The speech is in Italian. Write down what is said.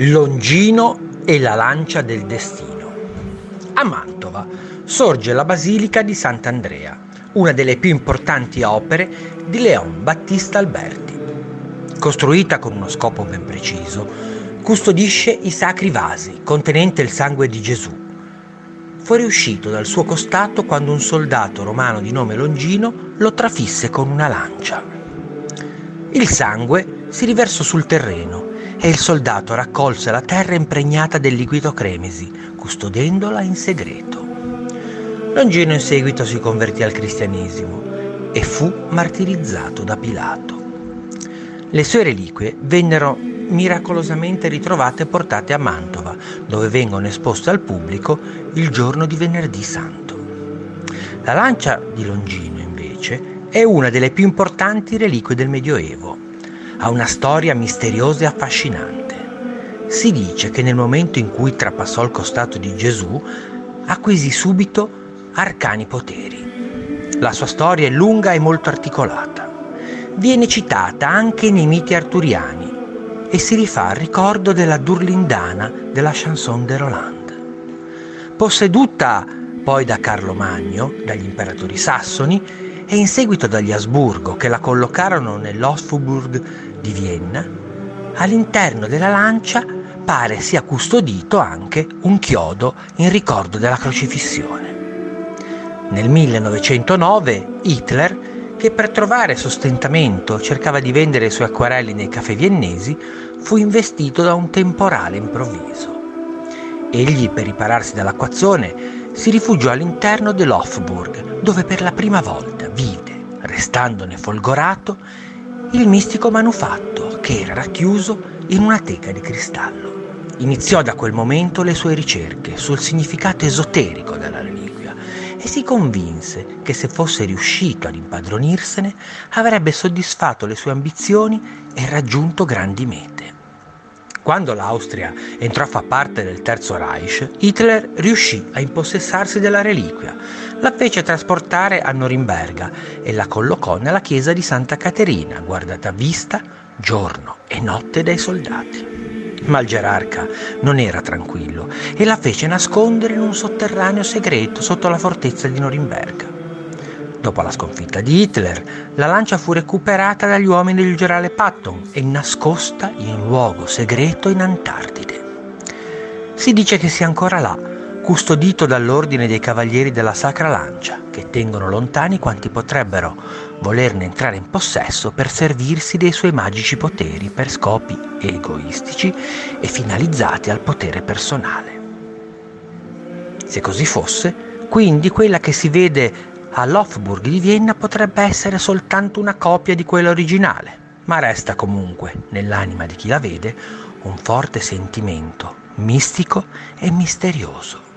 Longino e la lancia del destino. A Mantova sorge la Basilica di Sant'Andrea, una delle più importanti opere di Leon Battista Alberti. Costruita con uno scopo ben preciso, custodisce i Sacri Vasi contenente il sangue di Gesù, fuoriuscito dal suo costato quando un soldato romano di nome Longino lo trafisse con una lancia. Il sangue si riversò sul terreno e il soldato raccolse la terra impregnata del liquido cremesi, custodendola in segreto. Longino in seguito si convertì al cristianesimo e fu martirizzato da Pilato. Le sue reliquie vennero miracolosamente ritrovate e portate a Mantova, dove vengono esposte al pubblico il giorno di Venerdì Santo. La lancia di Longino, invece, è una delle più importanti reliquie del Medioevo. Ha una storia misteriosa e affascinante. Si dice che nel momento in cui trapassò il costato di Gesù, acquisì subito arcani poteri. La sua storia è lunga e molto articolata. Viene citata anche nei miti arturiani e si rifà al ricordo della Durlindana della Chanson di Roland. Posseduta poi da Carlo Magno, dagli imperatori sassoni e in seguito dagli Asburgo, che la collocarono nell'Asburgo di Vienna, all'interno della lancia pare sia custodito anche un chiodo in ricordo della crocifissione. Nel 1909 Hitler, che per trovare sostentamento cercava di vendere i suoi acquerelli nei caffè viennesi, fu investito da un temporale improvviso. Egli, per ripararsi dall'acquazzone, si rifugiò all'interno dell'Hofburg, dove per la prima volta vide, restandone folgorato, il mistico manufatto che era racchiuso in una teca di cristallo. Iniziò da quel momento le sue ricerche sul significato esoterico della reliquia e si convinse che se fosse riuscito ad impadronirsene avrebbe soddisfatto le sue ambizioni e raggiunto grandi mete. Quando l'Austria entrò a far parte del Terzo Reich, Hitler riuscì a impossessarsi della reliquia, la fece trasportare a Norimberga e la collocò nella chiesa di S. Caterina, guardata a vista giorno e notte dai soldati. Ma il gerarca non era tranquillo e la fece nascondere in un sotterraneo segreto sotto la fortezza di Norimberga. Dopo la sconfitta di Hitler, la lancia fu recuperata dagli uomini del generale Patton e nascosta in un luogo segreto in Antartide. Si dice che sia ancora là, custodito dall'ordine dei cavalieri della Sacra Lancia, che tengono lontani quanti potrebbero volerne entrare in possesso per servirsi dei suoi magici poteri per scopi egoistici e finalizzati al potere personale. Se così fosse, quindi quella che si vede all'Hofburg di Vienna potrebbe essere soltanto una copia di quella originale, ma resta comunque, nell'anima di chi la vede, un forte sentimento mistico e misterioso.